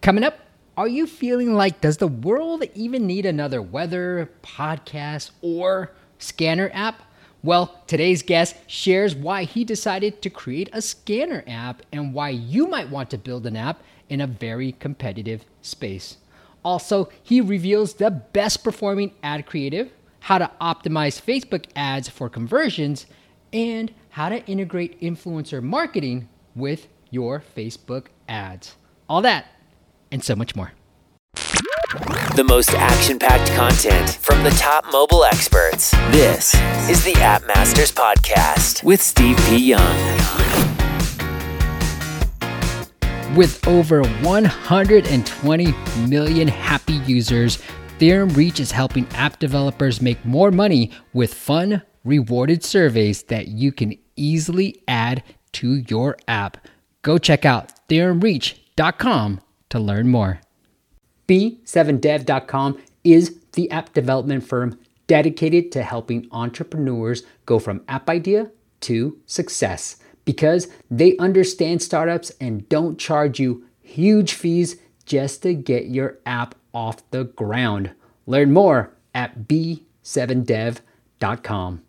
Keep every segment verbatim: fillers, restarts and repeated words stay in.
Coming up, are you feeling like, does the world even need another weather, podcast, or scanner app? Well, today's guest shares why he decided to create a scanner app and why you might want to build an app in a very competitive space. Also, he reveals the best performing ad creative, how to optimize Facebook ads for conversions, and how to integrate influencer marketing with your Facebook ads. All that and so much more. The most action-packed content from the top mobile experts. This is the App Masters Podcast with Steve P. Young. With over one hundred twenty million happy users, Theorem Reach is helping app developers make more money with fun, rewarded surveys that you can easily add to your app. Go check out theorem reach dot com to learn more. B seven dev dot com is the app development firm dedicated to helping entrepreneurs go from app idea to success, because they understand startups and don't charge you huge fees just to get your app off the ground. Learn more at b seven dev dot com.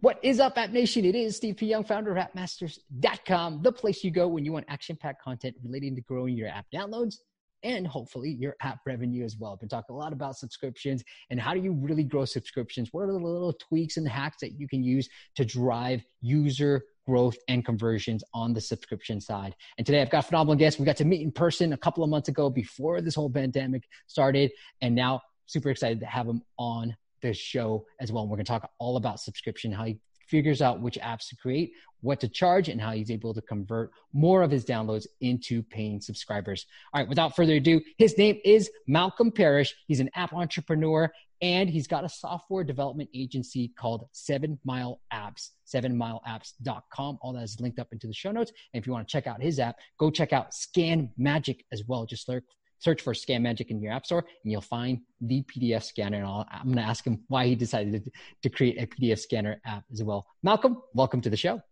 What is up, App Nation? It is Steve P. Young, founder of app masters dot com, the place you go when you want action-packed content relating to growing your app downloads and hopefully your app revenue as well. I've been talking a lot about subscriptions and how do you really grow subscriptions? What are the little tweaks and hacks that you can use to drive user growth and conversions on the subscription side? And today I've got a phenomenal guest. We got to meet in person a couple of months ago before this whole pandemic started, and now super excited to have him on the show as well. And we're gonna talk all about subscription, how he figures out which apps to create, what to charge, and how he's able to convert more of his downloads into paying subscribers. All right, without further ado, his name is Malcolm Parrish. He's an app entrepreneur, and he's got a software development agency called seven mile apps, seven mile apps dot com. All that is linked up into the show notes. And if you want to check out his app, go check out Scan Magic as well. Just lurk. Search for Scan Magic in your app store and you'll find the P D F scanner. And I'll, I'm going to ask him why he decided to, to create a P D F scanner app as well. Malcolm, welcome to the show.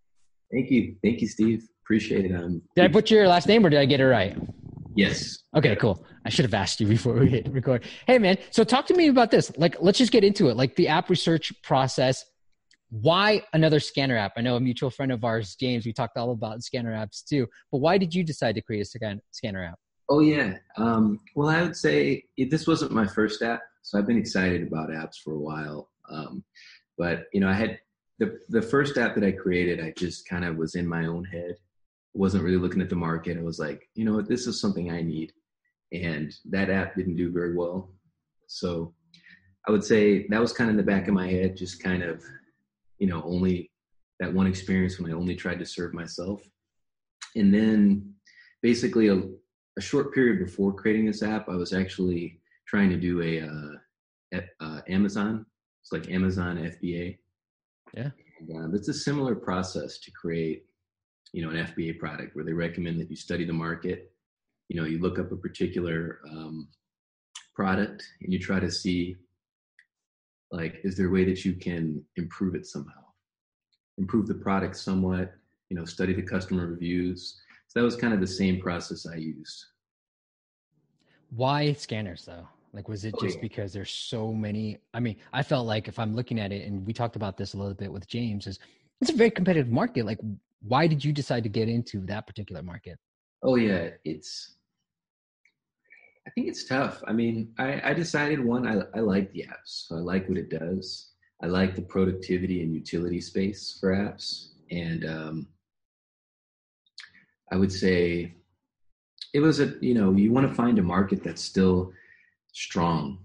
Thank you. Thank you, Steve. Appreciate it. Um, did I put your last name or did I get it right? Yes. Okay, cool. I should have asked you before we hit record. Hey, man. So talk to me about this. Like, let's just get into it. Like the app research process. Why another scanner app? I know a mutual friend of ours, James, we talked all about scanner apps too, but why did you decide to create a scanner app? Oh, yeah. Um, well, I would say it, this wasn't my first app, so I've been excited about apps for a while. Um, but, you know, I had the, the first app that I created, I just kind of was in my own head, wasn't really looking at the market. I was like, you know what, this is something I need. And that app didn't do very well. So I would say that was kind of in the back of my head, just kind of, you know, only that one experience when I only tried to serve myself. And then basically a A short period before creating this app, I was actually trying to do a uh, uh, Amazon. It's like Amazon F B A. Yeah. And uh, it's a similar process to create, you know, an F B A product where they recommend that you study the market. You know, you look up a particular um, product and you try to see, like, is there a way that you can improve it somehow? Improve the product somewhat, you know, study the customer reviews. So that was kind of the same process I used. Why scanners though? Like, was it just oh, yeah. because there's so many? I mean, I felt like if I'm looking at it, and we talked about this a little bit with James, is it's a very competitive market. Like, why did you decide to get into that particular market? Oh yeah. It's, I think it's tough. I mean, I, I decided one, I, I like the apps. So I like what it does. I like the productivity and utility space for apps. And, um, I would say it was a, you know, you want to find a market that's still strong.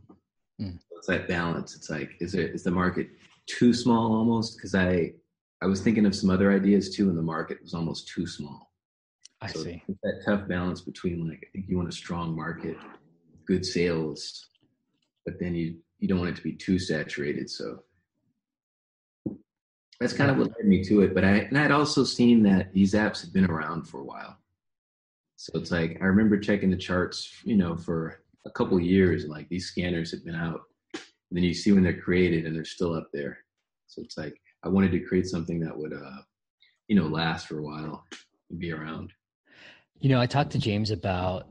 Mm. It's that balance. It's like, is it, is the market too small almost? Cause I, I was thinking of some other ideas too, and the market was almost too small. I so see it's that tough balance between, like, I think you want a strong market, good sales, but then you, you don't want it to be too saturated. So that's kind of what led me to it. But I, and I'd also seen that these apps had been around for a while. So it's like, I remember checking the charts, you know, for a couple of years, and like these scanners had been out. And then you see when they're created and they're still up there. So it's like, I wanted to create something that would, uh, you know, last for a while and be around. You know, I talked to James about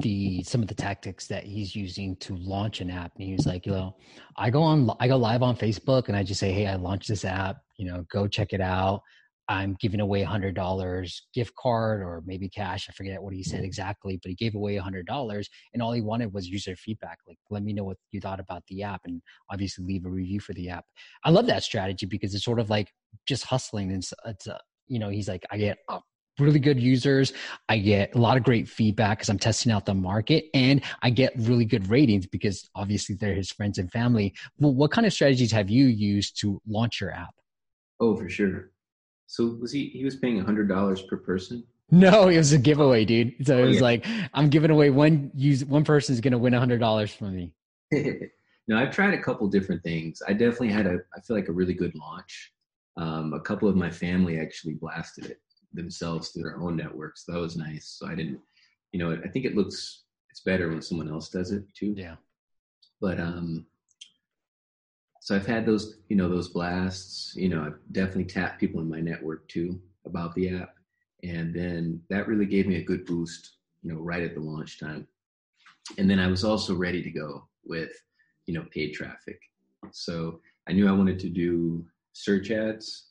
the some of the tactics that he's using to launch an app. And he was like, you know, I go on, I go live on Facebook and I just say, hey, I launched this app, you know, go check it out. I'm giving away a hundred dollars gift card or maybe cash. I forget what he said exactly, but he gave away a hundred dollars and all he wanted was user feedback. Like, let me know what you thought about the app and obviously leave a review for the app. I love that strategy because it's sort of like just hustling. And it's, it's uh, you know, he's like, I get up. really good users. I get a lot of great feedback because I'm testing out the market and I get really good ratings because obviously they're his friends and family. Well, what kind of strategies have you used to launch your app? Oh, for sure. So was he, he was paying a hundred dollars per person? No, it was a giveaway, dude. So oh, it was yeah. like, I'm giving away one use. One person is going to win a hundred dollars from me. No, I've tried a couple different things. I definitely had a, I feel like a really good launch. Um, a couple of my family actually blasted it themselves through their own networks. That was nice. So I didn't, you know, I think it looks, it's better when someone else does it too. Yeah. But, um, so I've had those, you know, those blasts, you know, I've definitely tapped people in my network too about the app. And then that really gave me a good boost, you know, right at the launch time. And then I was also ready to go with, you know, paid traffic. So I knew I wanted to do search ads.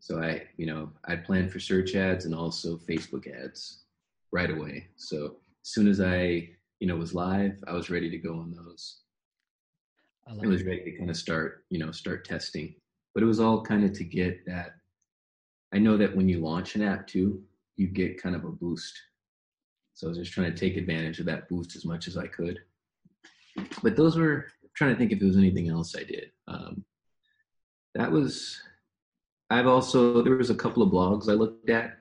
So I, you know, I planned for search ads and also Facebook ads right away. So as soon as I, you know, was live, I was ready to go on those. I, I was ready to kind of start, you know, start testing, but it was all kind of to get that. I know that when you launch an app too, you get kind of a boost. So I was just trying to take advantage of that boost as much as I could, but those were, I'm trying to think if there was anything else I did. Um, that was, I've also, there was a couple of blogs I looked at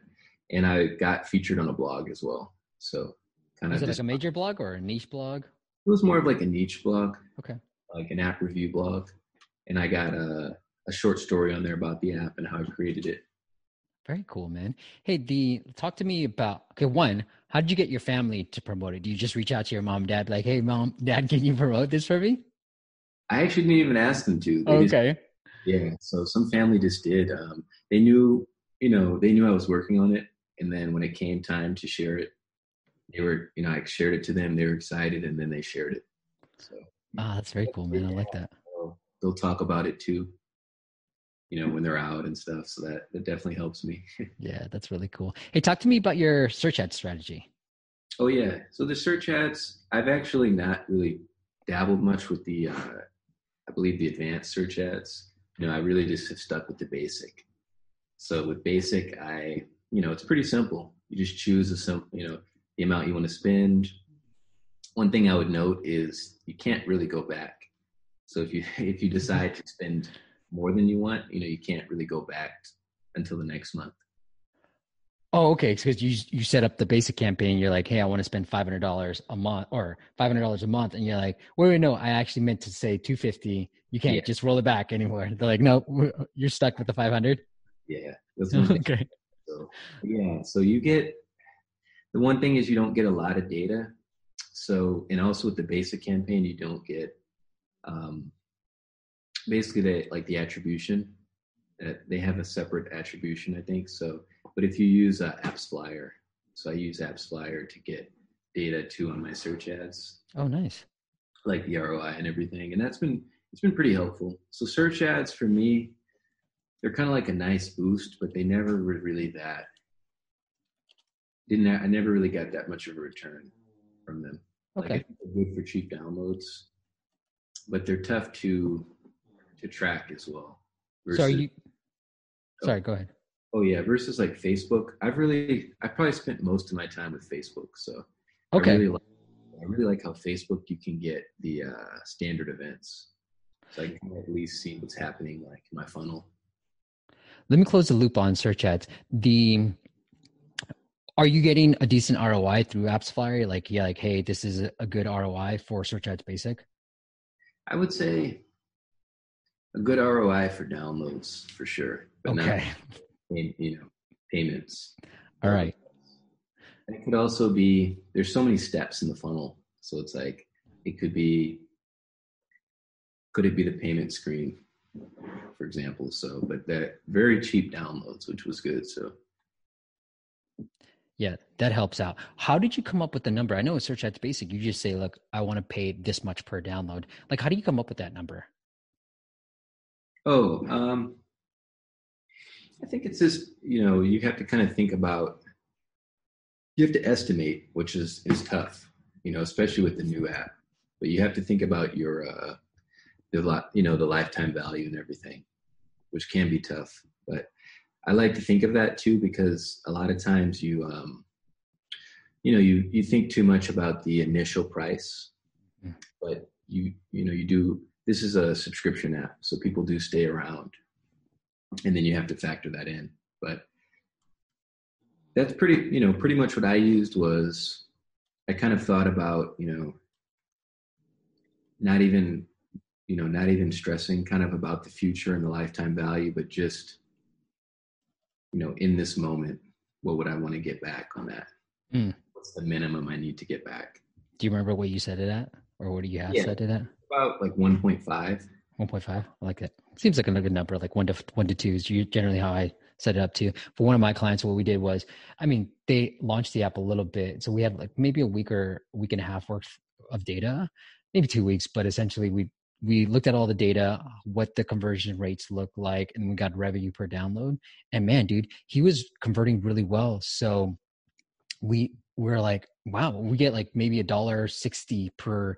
and I got featured on a blog as well. So kind of. Is it like a major blog or a niche blog? It was more of like a niche blog. Okay. Like an app review blog. And I got a, a short story on there about the app and how I created it. Very cool, man. Hey, the talk to me about, okay, one, how did you get your family to promote it? Do you just reach out to your mom, dad, like, hey, mom, dad, can you promote this for me? I actually didn't even ask them to. They okay. Just, Yeah. So some family just did, um, they knew, you know, they knew I was working on it. And then when it came time to share it, they were, you know, I shared it to them. They were excited and then they shared it. So ah, that's very cool, man. I like that. They'll talk about it too, you know, when they're out and stuff. So that, that definitely helps me. Yeah. That's really cool. Hey, talk to me about your search ad strategy. Oh yeah. So the search ads, I've actually not really dabbled much with the, uh, I believe the advanced search ads. You know, I really just have stuck with the basic. So with basic, I, you know, it's pretty simple. You just choose a simple, you know, the amount you want to spend. One thing I would note is you can't really go back. So if you, if you decide to spend more than you want, you know, you can't really go back until the next month. Oh, okay. It's because you, you set up the basic campaign. You're like, hey, I want to spend five hundred dollars a month or five hundred dollars a month. And you're like, wait, wait, no, I actually meant to say two fifty. You can't yeah. just roll it back anywhere. They're like, no, you're stuck with the five hundred. Yeah. That's okay. So, yeah. So you get, the one thing is you don't get a lot of data. So, and also with the basic campaign, you don't get um, basically the, like the attribution. Uh, they have a separate attribution, I think. So, but if you use uh, AppsFlyer, so I use AppsFlyer to get data too on my search ads. Oh, nice. Like the R O I and everything. And that's been, it's been pretty helpful. So search ads for me, they're kind of like a nice boost, but they never were really that, didn't, I never really got that much of a return from them. Okay. Like, they're good for cheap downloads, but they're tough to, to track as well. Versus, so are you, sorry, go ahead. Oh yeah. Versus like Facebook. I've really, I probably spent most of my time with Facebook. So okay. I really like, I really like how Facebook, you can get the uh, standard events. So I can at least see what's happening like in my funnel. Let me close the loop on search ads. The, are you getting a decent R O I through AppsFlyer? Like, yeah, like, hey, this is a good R O I for search ads basic. I would say a good R O I for downloads for sure. But okay. Not, in, you know, payments. All right. Um, it could also be, there's so many steps in the funnel. So it's like, it could be, could it be the payment screen, for example? So, but that very cheap downloads, which was good. So. Yeah, that helps out. How did you come up with the number? I know in Search Ads Basic, you just say, look, I want to pay this much per download. Like, how do you come up with that number? Oh, um, I think it's just, you know, you have to kind of think about, you have to estimate, which is, is tough, you know, especially with the new app, but you have to think about your, uh, the lot, you know, the lifetime value and everything, which can be tough, but I like to think of that too, because a lot of times you, um, you know, you, you think too much about the initial price, yeah. but you, you know, you do, this is a subscription app, so people do stay around, and then you have to factor that in. But that's pretty, you know, pretty much what I used was I kind of thought about, you know, not even, you know, not even stressing kind of about the future and the lifetime value, but just, you know, in this moment, what would I want to get back on that? Mm. What's the minimum I need to get back? Do you remember what you said it at, or what do you have yeah, said it at? About like one point five. one point five. I like that. Seems like a good number, like one to one to two is generally how I set it up too. For one of my clients, what we did was, I mean, they launched the app a little bit. So we had like maybe a week or week and a half worth of data, maybe two weeks, but essentially we we looked at all the data, what the conversion rates look like, and we got revenue per download. And man, dude, he was converting really well. So we were like, wow, we get like maybe a dollar sixty per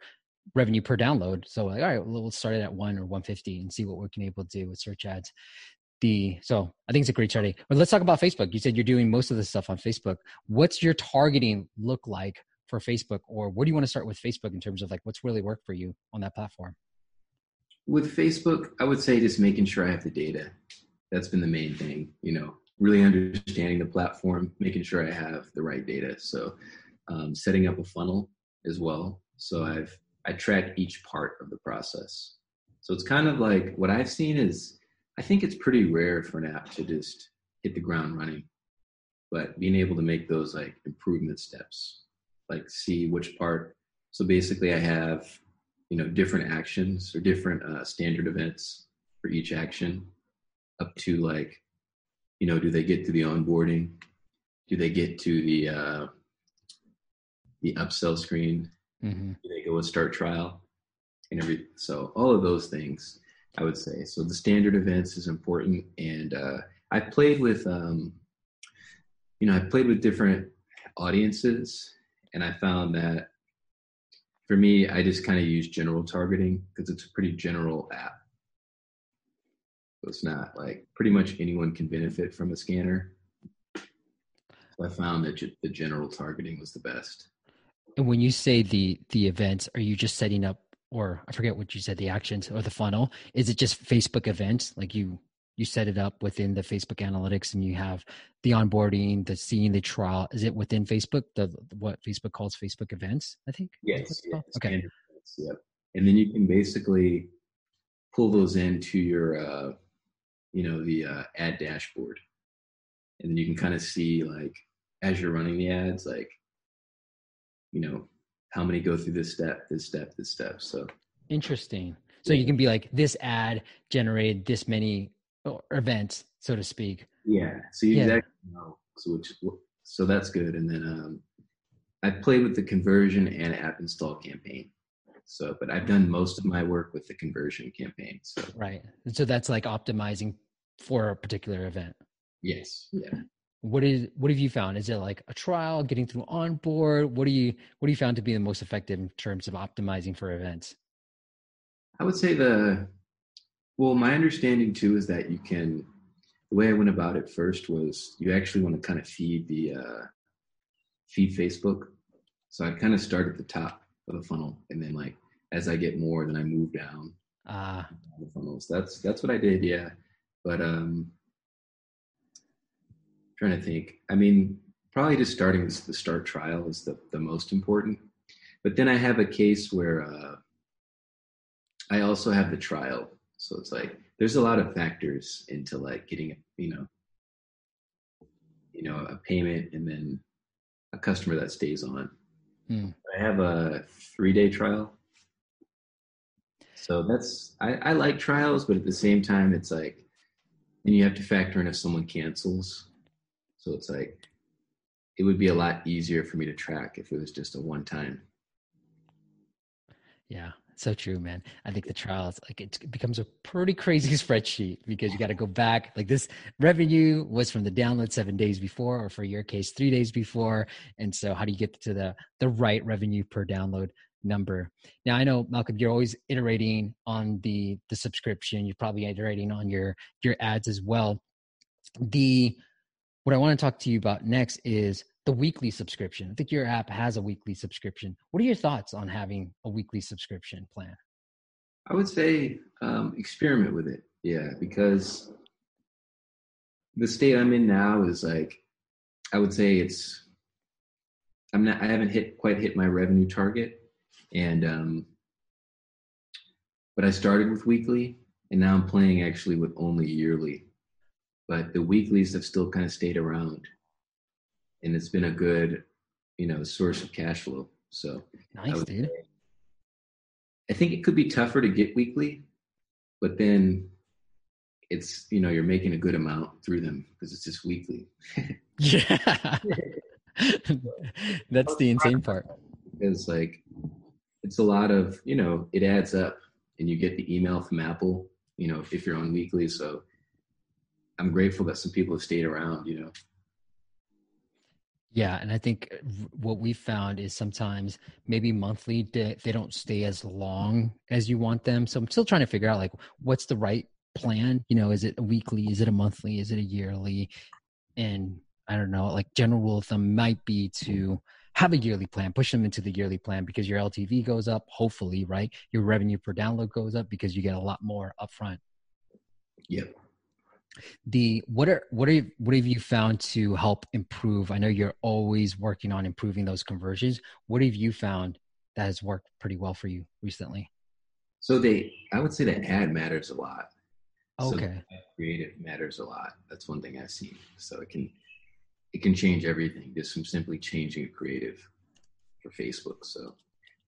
revenue per download. So like, all right, well, we'll start it at one or one fifty and see what we can able to do with search ads. The, so I think it's a great starting, but let's talk about Facebook. You said you're doing most of this stuff on Facebook. What's your targeting look like for Facebook, or where do you want to start with Facebook in terms of like, what's really worked for you on that platform? With Facebook, I would say just making sure I have the data. That's been the main thing, you know, really understanding the platform, making sure I have the right data. So um, setting up a funnel as well. So I've, I track each part of the process. So it's kind of like what I've seen is, I think it's pretty rare for an app to just hit the ground running, but being able to make those like improvement steps, like see which part. So basically I have, you know, different actions or different uh, standard events for each action up to like, you know, do they get to the onboarding? Do they get to the, uh, the upsell screen? Mm-hmm. Do they go and start trial and every, so all of those things I would say. So the standard events is important. And, uh, I played with, um, you know, I played with different audiences, and I found that for me, I just kind of use general targeting because it's a pretty general app. So it's not like pretty much anyone can benefit from a scanner. So I found that the general targeting was the best. And when you say the the events, are you just setting up, or I forget what you said, the actions or the funnel? Is it just Facebook events? Like you you set it up within the Facebook analytics, and you have the onboarding, the seeing, the trial. Is it within Facebook? The what Facebook calls Facebook events, I think. Yes. yes okay. And, yep. And then you can basically pull those into your, uh, you know, the uh, ad dashboard, and then you can kind of see like as you're running the ads, like, you know, how many go through this step, this step, this step. So interesting. So you can be like, this ad generated this many events, so to speak. Yeah. So you yeah. exactly know. So, which, so that's good. And then um, I played with the conversion and app install campaign. So, but I've done most of my work with the conversion campaign. So. Right. And so that's like optimizing for a particular event. Yes. Yeah. What is, what have you found? Is it like a trial, getting through onboard? What do you, what do you found to be the most effective in terms of optimizing for events? I would say the, well, my understanding too, is that you can, the way I went about it first was you actually want to kind of feed the, uh, feed Facebook. So I kind of start at the top of the funnel. And then like, as I get more, then I move down uh, the funnels. That's, that's what I did. Yeah. But, um, trying to think. I mean, probably just starting with the start trial is the, the most important. But then I have a case where uh, I also have the trial. So it's like there's a lot of factors into like getting, you know, you know, a payment and then a customer that stays on. Mm. I have a three-day trial. So that's I, I like trials, but at the same time, it's like, and you have to factor in if someone cancels. So it's like, it would be a lot easier for me to track if it was just a one time. Yeah. So true, man. I think the trials, like it becomes a pretty crazy spreadsheet because you got to go back. Like this revenue was from the download seven days before, or for your case, three days before. And so how do you get to the, the right revenue per download number? Now, I know, Malcolm, you're always iterating on the, the subscription. You're probably iterating on your, your ads as well. The, what I want to talk to you about next is the weekly subscription. I think your app has a weekly subscription. What are your thoughts on having a weekly subscription plan? I would say um, experiment with it. Yeah, because the state I'm in now is like, I would say it's, I'm not, I haven't hit quite hit my revenue target. And, um, but I started with weekly and now I'm playing actually with only yearly, but the weeklies have still kind of stayed around. And it's been a good, you know, source of cash flow. So nice, I would, dude. I think it could be tougher to get weekly, but then it's, you know, you're making a good amount through them because it's just weekly. Yeah. That's the insane part. It's like, it's a lot of, you know, it adds up and you get the email from Apple, you know, if you're on weekly. So I'm grateful that some people have stayed around, you know. Yeah. And I think what we found is sometimes maybe monthly, they don't stay as long as you want them. So I'm still trying to figure out like, what's the right plan? You know, is it a weekly? Is it a monthly? Is it a yearly? And I don't know, like general rule of thumb might be to have a yearly plan, push them into the yearly plan because your L T V goes up, hopefully, right? Your revenue per download goes up because you get a lot more upfront. Yep. The what are what are what have you found to help improve? I know you're always working on improving those conversions. What have you found that has worked pretty well for you recently? So they, I would say that ad matters a lot. Okay, so creative matters a lot. That's one thing I've seen. So it can it can change everything just from simply changing a creative for Facebook. So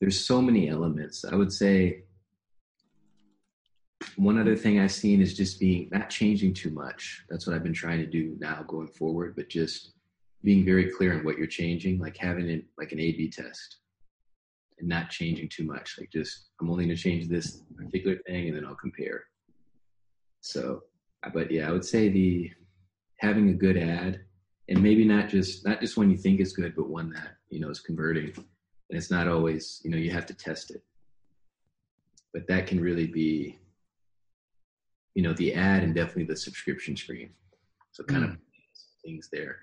there's so many elements. I would say. One other thing I've seen is just being not changing too much. That's what I've been trying to do now going forward, but just being very clear on what you're changing, like having it like an A B test and not changing too much. Like just, I'm only going to change this particular thing and then I'll compare. So, but yeah, I would say the having a good ad and maybe not just, not just one you think is good, but one that, you know, is converting and it's not always, you know, you have to test it, but that can really be, you know, the ad and definitely the subscription screen. So kind mm. of things there.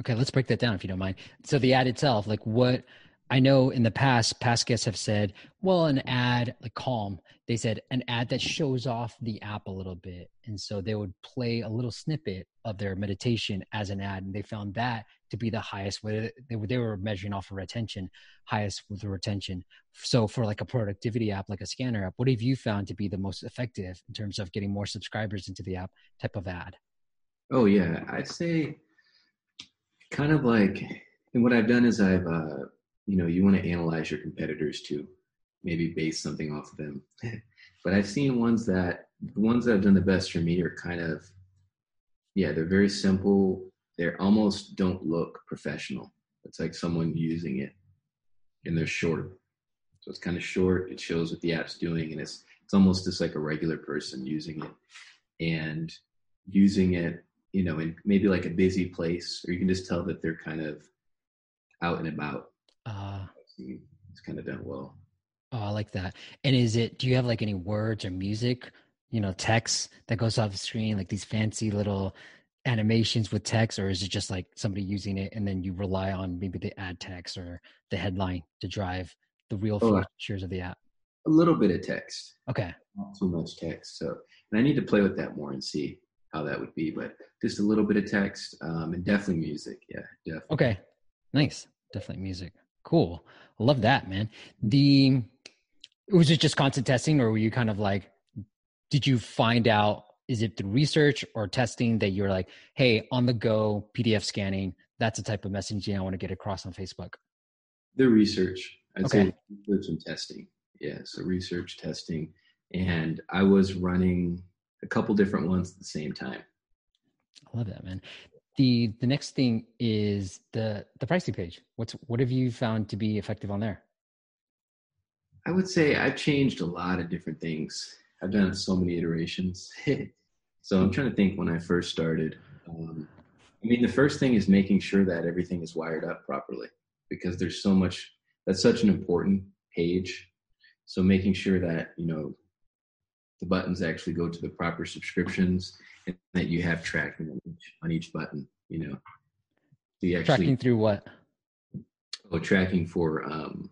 Okay. Let's break that down if you don't mind. So the ad itself, like what I know in the past, past guests have said, well, an ad like Calm, they said an ad that shows off the app a little bit. And so they would play a little snippet of their meditation as an ad. And they found that to be the highest way they were, they were measuring off of retention, highest with the retention. So for like a productivity app, like a scanner app, what have you found to be the most effective in terms of getting more subscribers into the app type of ad? Oh yeah. I'd say kind of like, and what I've done is I've, uh, you know, you want to analyze your competitors too, maybe base something off of them. But I've seen ones that, the ones that have done the best for me are kind of, yeah, they're very simple. They're almost don't look professional. It's like someone using it and they're short. So it's kind of short. It shows what the app's doing and it's, it's almost just like a regular person using it and using it, you know, in maybe like a busy place, or you can just tell that they're kind of out and about. Uh, it's kind of done well. Oh, I like that. And is it, do you have like any words or music, you know, text that goes off the screen, like these fancy little animations with text, or is it just like somebody using it and then you rely on maybe the ad text or the headline to drive the real oh, features of the app? A little bit of text. Okay. Not too much text. So, and I need to play with that more and see how that would be, but just a little bit of text um, and definitely music. Yeah. Definitely. Okay. Nice. Definitely music. Cool. Love that, man. The was it just content testing, or were you kind of like, did you find out, is it through research or testing that you're like, hey, on the go P D F scanning, that's the type of messaging I want to get across on Facebook? The research. I'd okay. say research and testing. Yeah. So research, testing. And I was running a couple different ones at the same time. I love that, man. The the next thing is the the pricing page. What's what have you found to be effective on there? I would say I've changed a lot of different things. I've done so many iterations. So I'm trying to think when I first started. Um, I mean, the first thing is making sure that everything is wired up properly, because there's so much, that's such an important page. So making sure that, you know, the buttons actually go to the proper subscriptions and that you have tracking on each, on each button, you know. So you actually, tracking through what? Oh, tracking for um,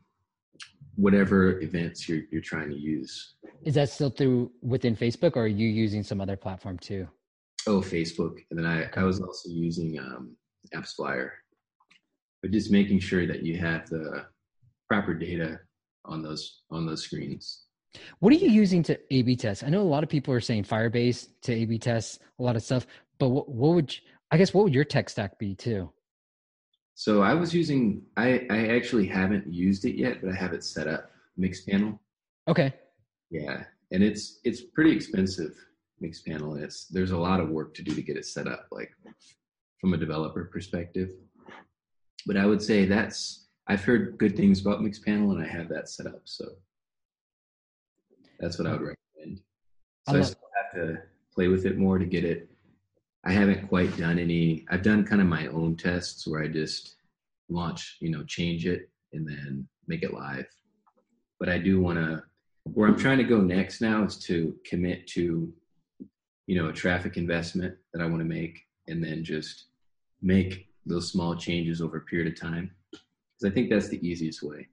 whatever events you're you're trying to use. Is that still through within Facebook, or are you using some other platform too? Oh, Facebook. And then I, I was also using um, AppsFlyer. But just making sure that you have the proper data on those on those screens. What are you using to A B test? I know a lot of people are saying Firebase to A B test a lot of stuff, but what, what would you, I guess what would your tech stack be too? So I was using, I, I actually haven't used it yet, but I have it set up, Mixpanel. Okay. Yeah, and it's it's pretty expensive, Mixpanel. It's there's a lot of work to do to get it set up, like from a developer perspective. But I would say that's, I've heard good things about Mixpanel, and I have that set up, so. That's what I would recommend. So I, I still have to play with it more to get it. I haven't quite done any. I've done kind of my own tests where I just launch, you know, change it and then make it live. But I do want to, where I'm trying to go next now is to commit to, you know, a traffic investment that I want to make, and then just make those small changes over a period of time. Because I think that's the easiest way.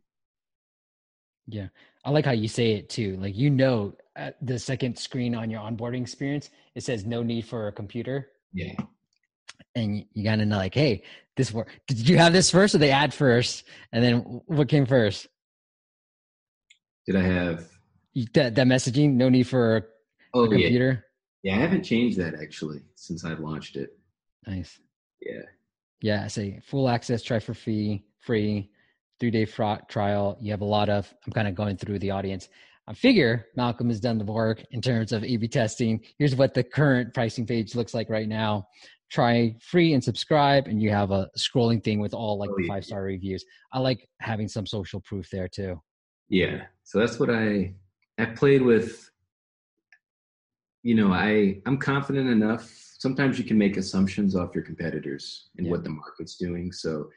Yeah. I like how you say it too. Like, you know, at the second screen on your onboarding experience, it says no need for a computer. Yeah. And you got to know, like, hey, this work. Did you have this first or the ad first? And then what came first? Did I have that, that messaging? No need for oh, a computer. Yeah. yeah. I haven't changed that actually since I've launched it. Nice. Yeah. Yeah. I say full access, try for fee, free. Three-day trial. You have a lot of, I'm kind of going through the audience. I figure Malcolm has done the work in terms of A B testing. Here's what the current pricing page looks like right now. Try free and subscribe. And you have a scrolling thing with all like the five-star reviews. I like having some social proof there too. Yeah. So that's what I, I played with, you know, I, I'm confident enough. Sometimes you can make assumptions off your competitors and yeah. what the market's doing. So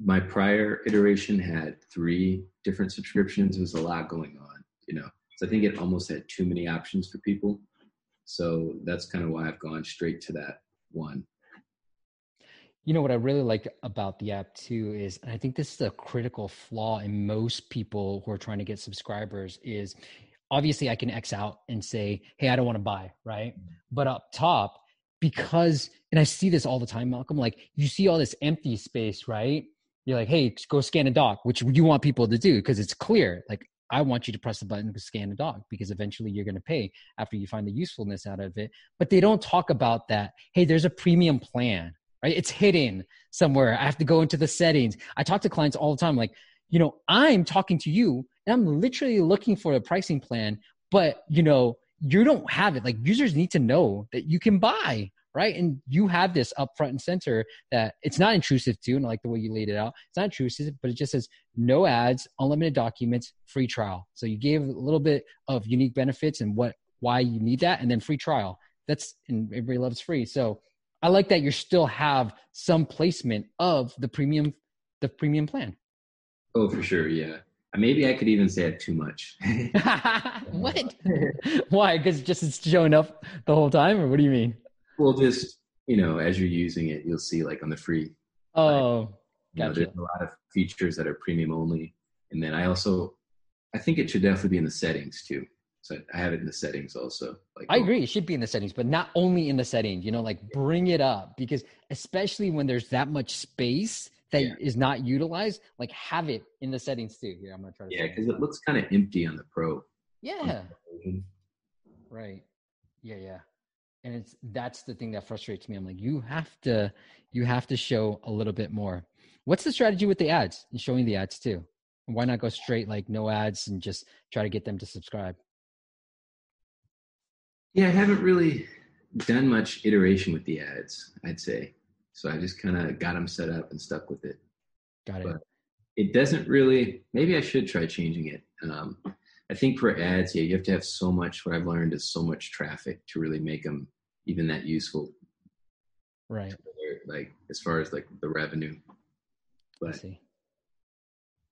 my prior iteration had three different subscriptions. There was a lot going on, you know. So I think it almost had too many options for people. So that's kind of why I've gone straight to that one. You know, what I really like about the app too is, and I think this is a critical flaw in most people who are trying to get subscribers, is obviously I can X out and say, hey, I don't want to buy, right? But up top, because, and I see this all the time, Malcolm, like you see all this empty space, right? You're like, hey, go scan a doc, which you want people to do because it's clear. Like, I want you to press the button to scan a doc because eventually you're going to pay after you find the usefulness out of it. But they don't talk about that. Hey, there's a premium plan, right? It's hidden somewhere. I have to go into the settings. I talk to clients all the time. Like, you know, I'm talking to you and I'm literally looking for a pricing plan, but you know, you don't have it. Like, users need to know that you can buy, right? And you have this up front and center that it's not intrusive to, and I like the way you laid it out. It's not intrusive, but it just says no ads, unlimited documents, free trial. So you gave a little bit of unique benefits and what, why you need that, and then free trial. That's, and everybody loves free. So I like that you still have some placement of the premium, the premium plan. Oh, for sure. Yeah. Maybe I could even say it too much. What? Why? Because just it's showing up the whole time, or what do you mean? Well, just, you know, as you're using it, you'll see like on the free. Oh, like, gotcha. You know, there's a lot of features that are premium only. And then I also, I think it should definitely be in the settings too. So I have it in the settings also. Like, I agree. It should be in the settings, but not only in the settings, you know, like bring it up, because especially when there's that much space that yeah. is not utilized, like have it in the settings too. Here, I'm going to try to Yeah, because it, it looks kind of empty on the pro. Yeah. The right. Yeah, yeah. And it's that's the thing that frustrates me. I'm like, you have to, you have to show a little bit more. What's the strategy with the ads and showing the ads too? And why not go straight like no ads and just try to get them to subscribe? Yeah, I haven't really done much iteration with the ads, I'd say. So I just kind of got them set up and stuck with it. Got it. But it doesn't really, maybe I should try changing it. Um, I think for ads, yeah, you have to have so much, what I've learned is so much traffic to really make them even that useful. Right. Like as far as like the revenue, but I see.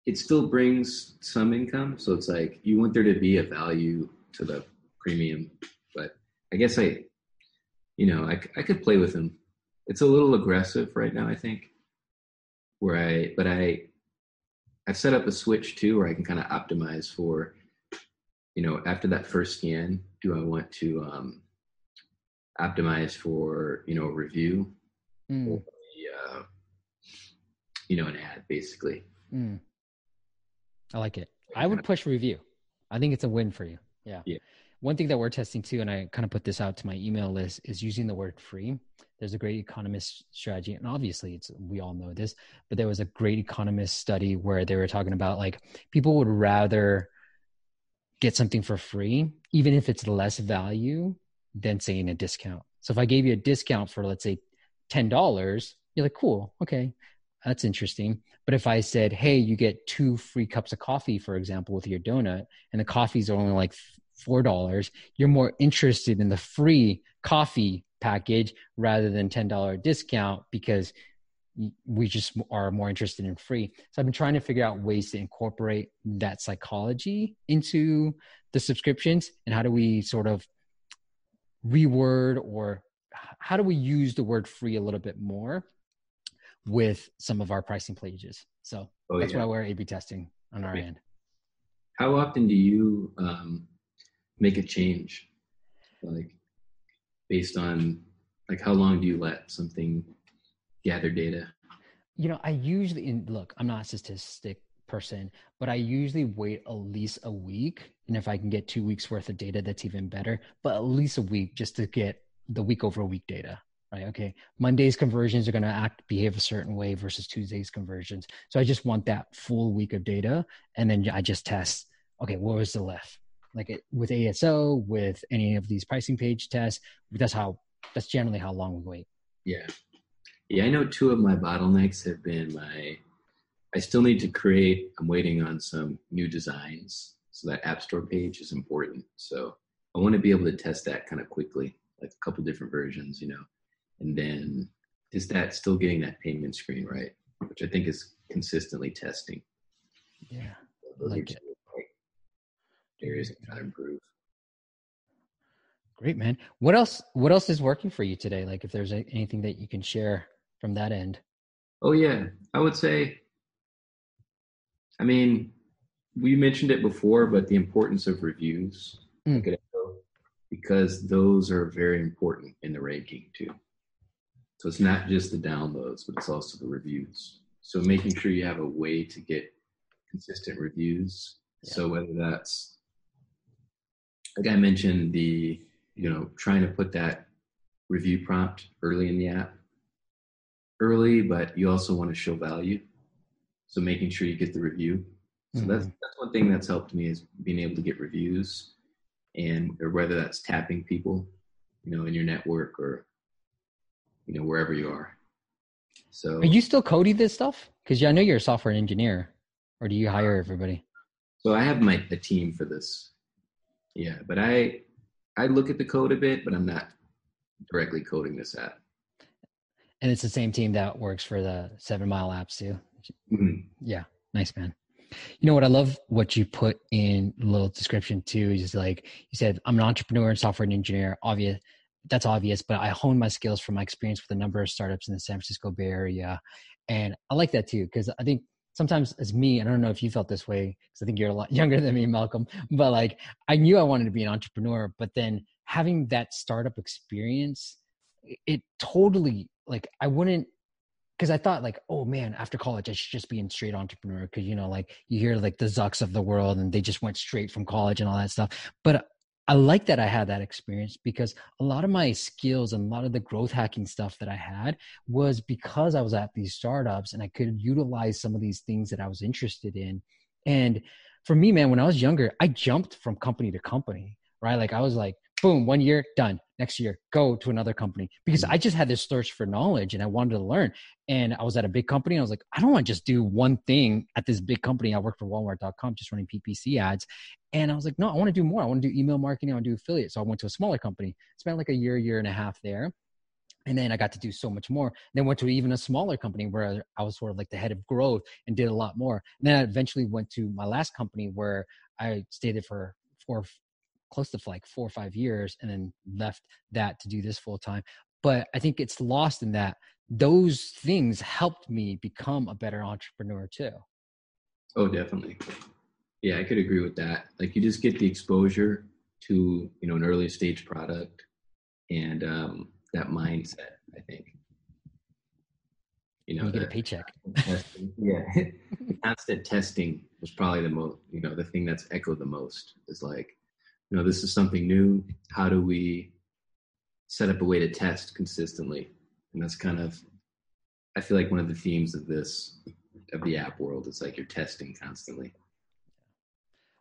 It still brings some income. So it's like, you want there to be a value to the premium, but I guess I, you know, I, I could play with them. It's a little aggressive right now, I think, where I, but I, I've set up a switch too, where I can kind of optimize for, you know, after that first scan, do I want to um, optimize for, you know, review mm. or, the, uh, you know, an ad basically. Mm. I like it. I would push review. I think it's a win for you. Yeah. Yeah. One thing that we're testing too, and I kind of put this out to my email list, is using the word free. There's a great economist strategy, and obviously it's, we all know this, but there was a great economist study where they were talking about like people would rather get something for free, even if it's less value than saying a discount. So if I gave you a discount for, let's say ten dollars, you're like, cool. Okay. That's interesting. But if I said, hey, you get two free cups of coffee, for example, with your donut, and the coffees are only like four dollars, you're more interested in the free coffee package rather than ten dollars discount because we just are more interested in free. So I've been trying to figure out ways to incorporate that psychology into the subscriptions, and how do we sort of reword, or how do we use the word free a little bit more with some of our pricing pages. So oh, that's yeah. why we're A B testing on our okay. end. How often do you um, make a change? Like based on like, how long do you let something gather data? You know, I usually, and look, I'm not a statistic person, but I usually wait at least a week. And if I can get two weeks worth of data, that's even better, but at least a week just to get the week over week data. Right. Okay. Monday's conversions are going to act, behave a certain way versus Tuesday's conversions. So I just want that full week of data. And then I just test, okay, what was the lift? Like it, with A S O, with any of these pricing page tests, that's how, that's generally how long we wait. Yeah. Yeah. I know two of my bottlenecks have been my, I still need to create, I'm waiting on some new designs. So that App Store page is important. So I want to be able to test that kind of quickly, like a couple different versions, you know. And then is that still getting that payment screen right, which I think is consistently testing. Yeah. Those like are just like areas that kind of improve. Great, man. What else, what else is working for you today? Like if there's a, anything that you can share from that end. Oh yeah. I would say, I mean, we mentioned it before, but the importance of reviews, mm. because those are very important in the ranking too. So it's not just the downloads, but it's also the reviews. So making sure you have a way to get consistent reviews. Yeah. So whether that's, like I mentioned, the, you know, trying to put that review prompt early in the app. Early, but you also want to show value. So making sure you get the review. So mm-hmm. that's, that's one thing that's helped me, is being able to get reviews, and or whether that's tapping people, you know, in your network or, you know, wherever you are. So are you still coding this stuff? Because I know you're a software engineer, or do you hire everybody? So I have my a team for this. Yeah, but I I look at the code a bit, but I'm not directly coding this app. And it's the same team that works for the seven Mile Apps too. Mm-hmm. Yeah, nice, man. You know what? I love what you put in the little description too. Is like you said, I'm an entrepreneur and software engineer. Obvious. That's obvious, but I honed my skills from my experience with a number of startups in the San Francisco Bay Area. And I like that too, because I think sometimes as me, I don't know if you felt this way, because I think you're a lot younger than me, Malcolm, but like I knew I wanted to be an entrepreneur, but then having that startup experience, it totally, like I wouldn't, because I thought like, oh man, after college, I should just be a straight entrepreneur. Because, you know, like you hear like the Zucks of the world and they just went straight from college and all that stuff. But I like that I had that experience, because a lot of my skills and a lot of the growth hacking stuff that I had was because I was at these startups and I could utilize some of these things that I was interested in. And for me, man, when I was younger, I jumped from company to company, right? Like I was like, boom, one year, done. Next year, go to another company. Because I just had this thirst for knowledge and I wanted to learn. And I was at a big company. And I was like, I don't want to just do one thing at this big company. I worked for Walmart dot com, just running P P C ads. And I was like, no, I want to do more. I want to do email marketing. I want to do affiliate. So I went to a smaller company. Spent like a year, year and a half there. And then I got to do so much more. And then went to even a smaller company where I was sort of like the head of growth and did a lot more. And then I eventually went to my last company where I stayed there for four close to like four or five years and then left that to do this full time. But I think it's lost in that those things helped me become a better entrepreneur too. Oh, definitely. Yeah, I could agree with that. Like you just get the exposure to, you know, an early stage product and um, that mindset, I think. You know, you get that, a paycheck. Yeah. Constant testing was probably the most, you know, the thing that's echoed the most is like, you know, this is something new. How do we set up a way to test consistently? And that's kind of, I feel like one of the themes of this, of the app world, is like you're testing constantly.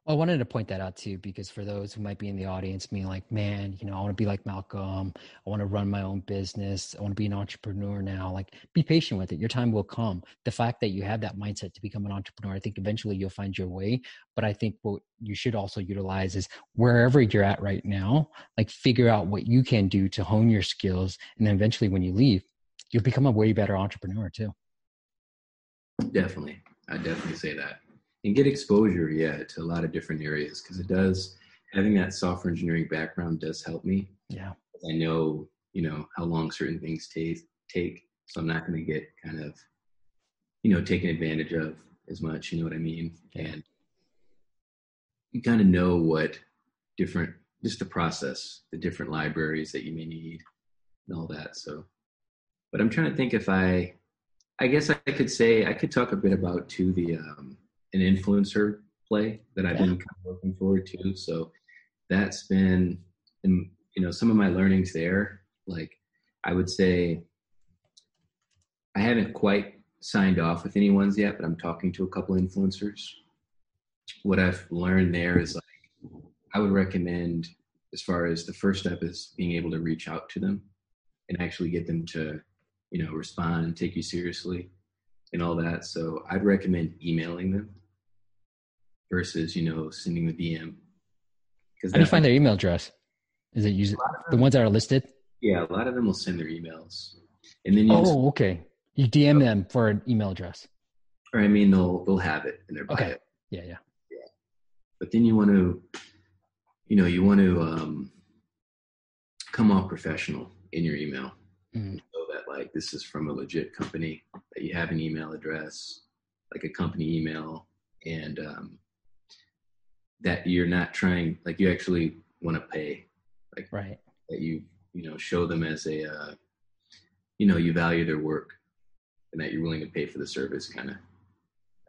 Well, I wanted to point that out too, because for those who might be in the audience being like, man, you know, I want to be like Malcolm. I want to run my own business. I want to be an entrepreneur now. Like, be patient with it. Your time will come. The fact that you have that mindset to become an entrepreneur, I think eventually you'll find your way. But I think what you should also utilize is wherever you're at right now, like figure out what you can do to hone your skills. And then eventually when you leave, you'll become a way better entrepreneur too. Definitely. I definitely say that. And get exposure, yeah, to a lot of different areas, because it does, having that software engineering background does help me. Yeah. I know, you know, how long certain things take, take, so I'm not going to get kind of, you know, taken advantage of as much, you know what I mean? Yeah. And you kind of know what different, just the process, the different libraries that you may need and all that, so. But I'm trying to think if I, I guess I could say, I could talk a bit about too the, um, an influencer play that I've yeah. been kind of looking forward to. So that's been, and you know, some of my learnings there, like I would say I haven't quite signed off with any ones yet, but I'm talking to a couple influencers. What I've learned there is like, I would recommend, as far as the first step is being able to reach out to them and actually get them to, you know, respond and take you seriously and all that. So I'd recommend emailing them versus, you know, sending the D M. Because how do you find their email address? Is it usually the ones that are listed? Yeah, a lot of them will send their emails, and then you oh, just, okay, you D M so, them for an email address. Or I mean, they'll they'll have it in their bio. Okay. Yeah, yeah, yeah. But then you want to, you know, you want to um, come off professional in your email. Mm. So that like this is from a legit company, that you have an email address, like a company email, and um, that you're not trying, like you actually want to pay, like right. that you, you know, show them as a, uh, you know, you value their work and that you're willing to pay for the service kind of.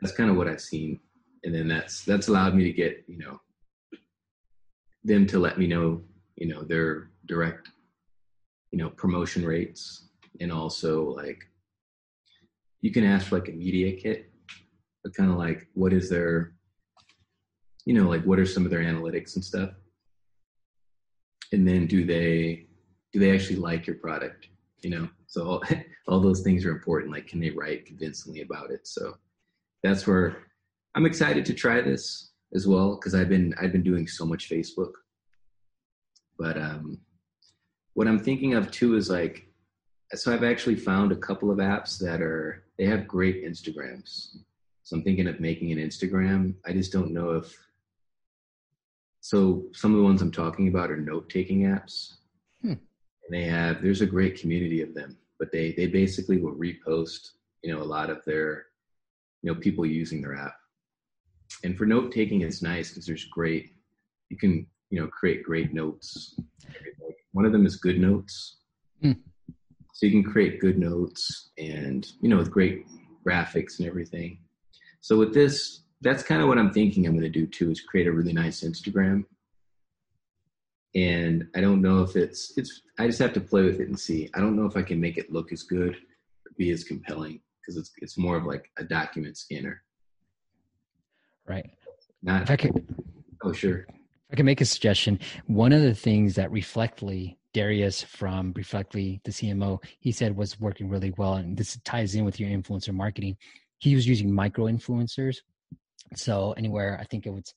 That's kind of what I've seen. And then that's, that's allowed me to get, you know, them to let me know, you know, their direct, you know, promotion rates. And also like, you can ask for like a media kit, but kind of like, what is their, you know, like what are some of their analytics and stuff? And then do they, do they actually like your product? You know, so all, all those things are important. Like, can they write convincingly about it? So that's where I'm excited to try this as well. Cause I've been, I've been doing so much Facebook, but, um, what I'm thinking of too is like, so I've actually found a couple of apps that are, they have great Instagrams. So I'm thinking of making an Instagram. I just don't know if, so some of the ones I'm talking about are note-taking apps. Hmm. And they have, there's a great community of them, but they, they basically will repost, you know, a lot of their, you know, people using their app. And for note-taking, it's nice because there's great, you can, you know, create great notes. One of them is GoodNotes. Hmm. So you can create good notes and, you know, with great graphics and everything. So with this, that's kind of what I'm thinking I'm going to do too, is create a really nice Instagram. And I don't know if it's, it's, I just have to play with it and see. I don't know if I can make it look as good or be as compelling, because it's, it's more of like a document scanner. Right. Not, if I could, oh, sure. I can make a suggestion. One of the things that Reflectly, Darius from Reflectly, the C M O, he said was working really well, and this ties in with your influencer marketing. He was using micro-influencers. So anywhere, I think it was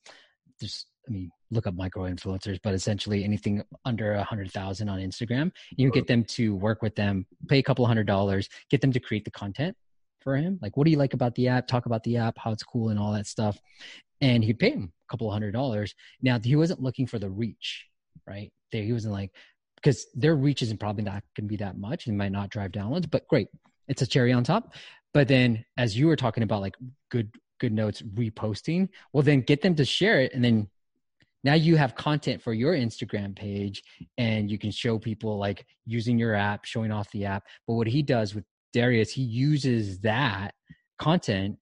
just, I mean, look up micro-influencers, but essentially anything under one hundred thousand on Instagram, you get them to work with them, pay a couple hundred dollars, get them to create the content for him. Like, what do you like about the app? Talk about the app, how it's cool and all that stuff. And he'd pay him a couple hundred dollars. Now, he wasn't looking for the reach, right? He wasn't like, because their reach isn't probably not going to be that much and might not drive downloads, but great. It's a cherry on top. But then as you were talking about like good, good notes reposting, well then get them to share it. And then now you have content for your Instagram page and you can show people like using your app, showing off the app. But what he does with Darius, he uses that content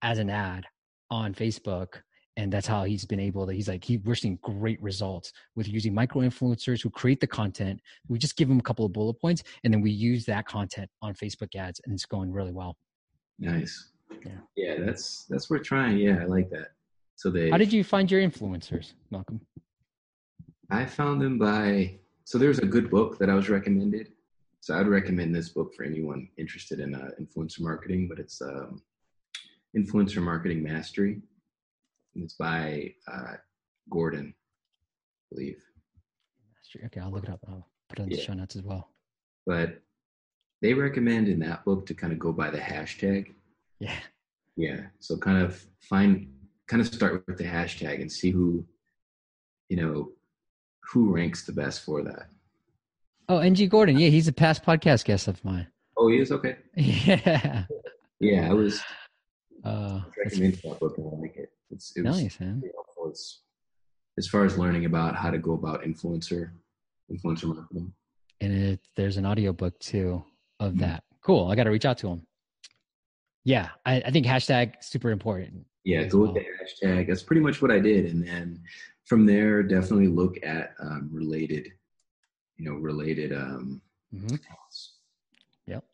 as an ad on Facebook. And that's how he's been able to, he's like, he, we're seeing great results with using micro-influencers who create the content. We just give them a couple of bullet points and then we use that content on Facebook ads and it's going really well. Nice. Yeah, yeah that's, that's worth trying. Yeah, I like that. So they. How did you find your influencers, Malcolm? I found them by, so there's a good book that I was recommended. So I'd recommend this book for anyone interested in uh, influencer marketing, but it's um, Influencer Marketing Mastery. It's by uh, Gordon, I believe. Okay, I'll look it up. I'll put it in the yeah. show notes as well. But they recommend in that book to kind of go by the hashtag. Yeah. Yeah. So kind of find, kind of start with the hashtag and see who, you know, who ranks the best for that. Oh, N G Gordon. Yeah, he's a past podcast guest of mine. Oh, he is? Okay. Yeah. Yeah, I was. Uh, I recommend that book. I like it. It's, it was nice, man. Really helpful. It's, as far as learning about how to go about influencer, influencer marketing. And it, there's an audiobook too of mm-hmm. that. Cool. I got to reach out to him. Yeah. I, I think hashtag super important. Yeah. Go well. with the hashtag. That's pretty much what I did. And then from there, definitely look at um, related, you know, related. Um, mm-hmm. Yep.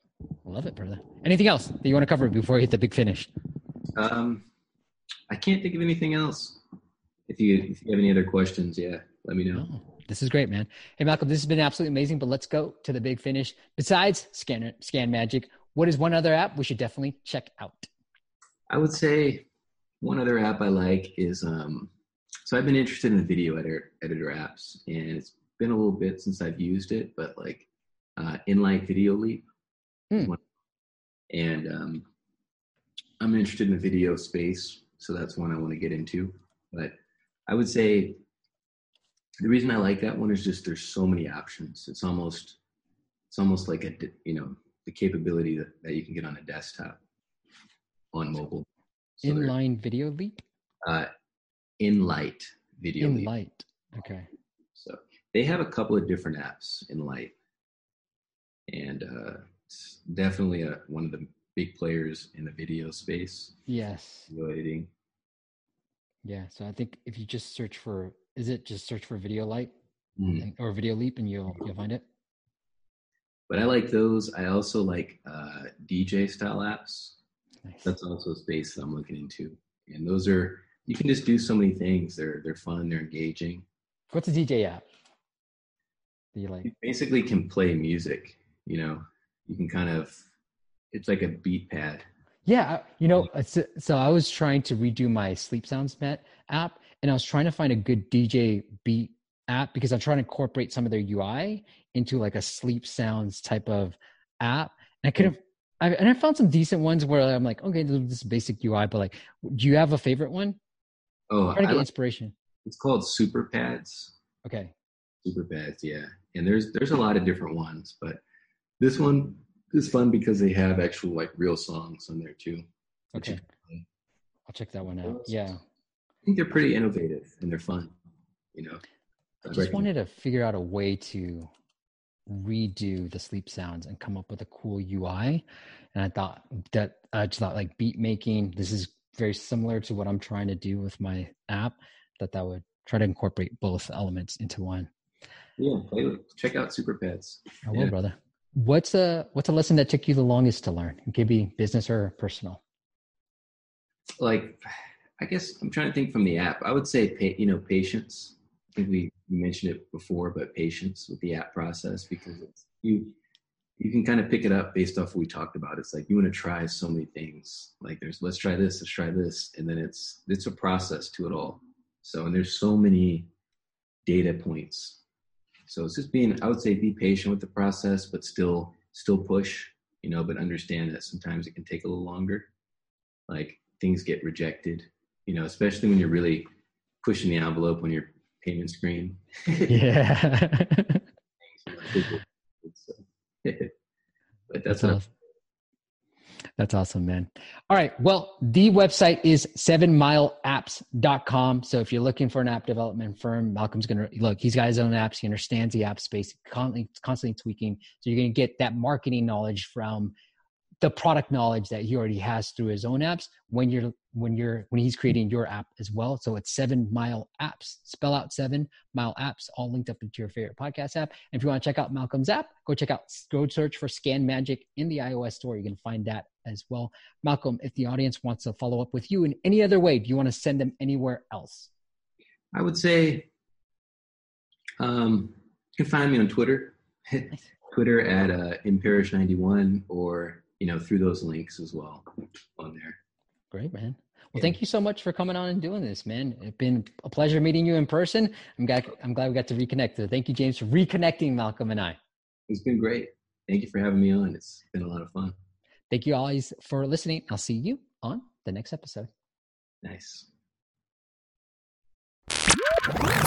Love it, brother. Anything else that you want to cover before we hit the big finish? Um, I can't think of anything else. If you, if you have any other questions, yeah, let me know. Oh, this is great, man. Hey, Malcolm, this has been absolutely amazing, but let's go to the big finish. Besides Scan, Scan Magic, what is one other app we should definitely check out? I would say one other app I like is, um, so I've been interested in the video editor, editor apps, and it's been a little bit since I've used it, but like uh, Enlight Videoleap. Mm. And um, I'm interested in the video space. So that's one I want to get into. But I would say the reason I like that one is just there's so many options. It's almost it's almost like a you know the capability that, that you can get on a desktop on mobile. So Inline video leap? Uh, Enlight video Enlight. leap. Enlight. Okay. So they have a couple of different apps Enlight, and uh, it's definitely a, one of the big players in the video space. Yes. Video editing. Yeah. So I think if you just search for, is it just search for Video Light mm. or Video Leap and you'll, you'll find it. But I like those. I also like uh, D J style apps. Nice. That's also a space that I'm looking into. And those are, you can just do so many things. They're, they're fun. They're engaging. What's a D J app that you like? You basically can play music, you know, you can kind of, it's like a beat pad. Yeah. You know, so, so I was trying to redo my Sleep Sounds Met app and I was trying to find a good D J beat app because I'm trying to incorporate some of their U I into like a sleep sounds type of app. And I could have, I, and I found some decent ones where I'm like, okay, this is basic U I, but like, do you have a favorite one? Oh, I'm trying to get I, inspiration. It's called Super Pads. Okay. Super Pads. Yeah. And there's, there's a lot of different ones, but this one, it's fun because they have actual like real songs on there too. Okay. I'll check that one out. Yeah. I think they're pretty innovative and they're fun, you know. I just wanted to figure out a way to redo the sleep sounds and come up with a cool U I. And I thought that I just thought like beat making, this is very similar to what I'm trying to do with my app, that that would try to incorporate both elements into one. Yeah. Check out Super Pads. I will, yeah. brother. What's a what's a lesson that took you the longest to learn? It could be business or personal. Like, I guess I'm trying to think from the app. I would say, you know, patience. I think we mentioned it before, but patience with the app process, because it's, you you can kind of pick it up based off what we talked about. It's like you want to try so many things. Like there's let's try this, let's try this, and then it's it's a process to it all. So and there's so many data points. So it's just being, I would say, be patient with the process, but still still push, you know, but understand that sometimes it can take a little longer. Like things get rejected, you know, especially when you're really pushing the envelope on your payment screen. Yeah. But that's, that's awesome. That's awesome, man. All right. Well, the website is seven mile apps dot com. So if you're looking for an app development firm, Malcolm's going to look, he's got his own apps. He understands the app space, constantly, constantly tweaking. So you're going to get that marketing knowledge from the product knowledge that he already has through his own apps when you're, when you're, when he's creating your app as well. So it's seven mile apps, spell out seven mile apps, all linked up into your favorite podcast app. And if you want to check out Malcolm's app, go check out, go search for Scan Magic in the iOS store. You can find that as well. Malcolm, if the audience wants to follow up with you in any other way, do you want to send them anywhere else? I would say, um, you can find me on Twitter, Twitter at uh, Imperish ninety-one, or you know, through those links as well on there. Great, man. Well, yeah. Thank you so much for coming on and doing this, man. It's been a pleasure meeting you in person. I'm glad, I'm glad we got to reconnect. So thank you, James, for reconnecting Malcolm and I. It's been great. Thank you for having me on. It's been a lot of fun. Thank you always for listening. I'll see you on the next episode. Nice.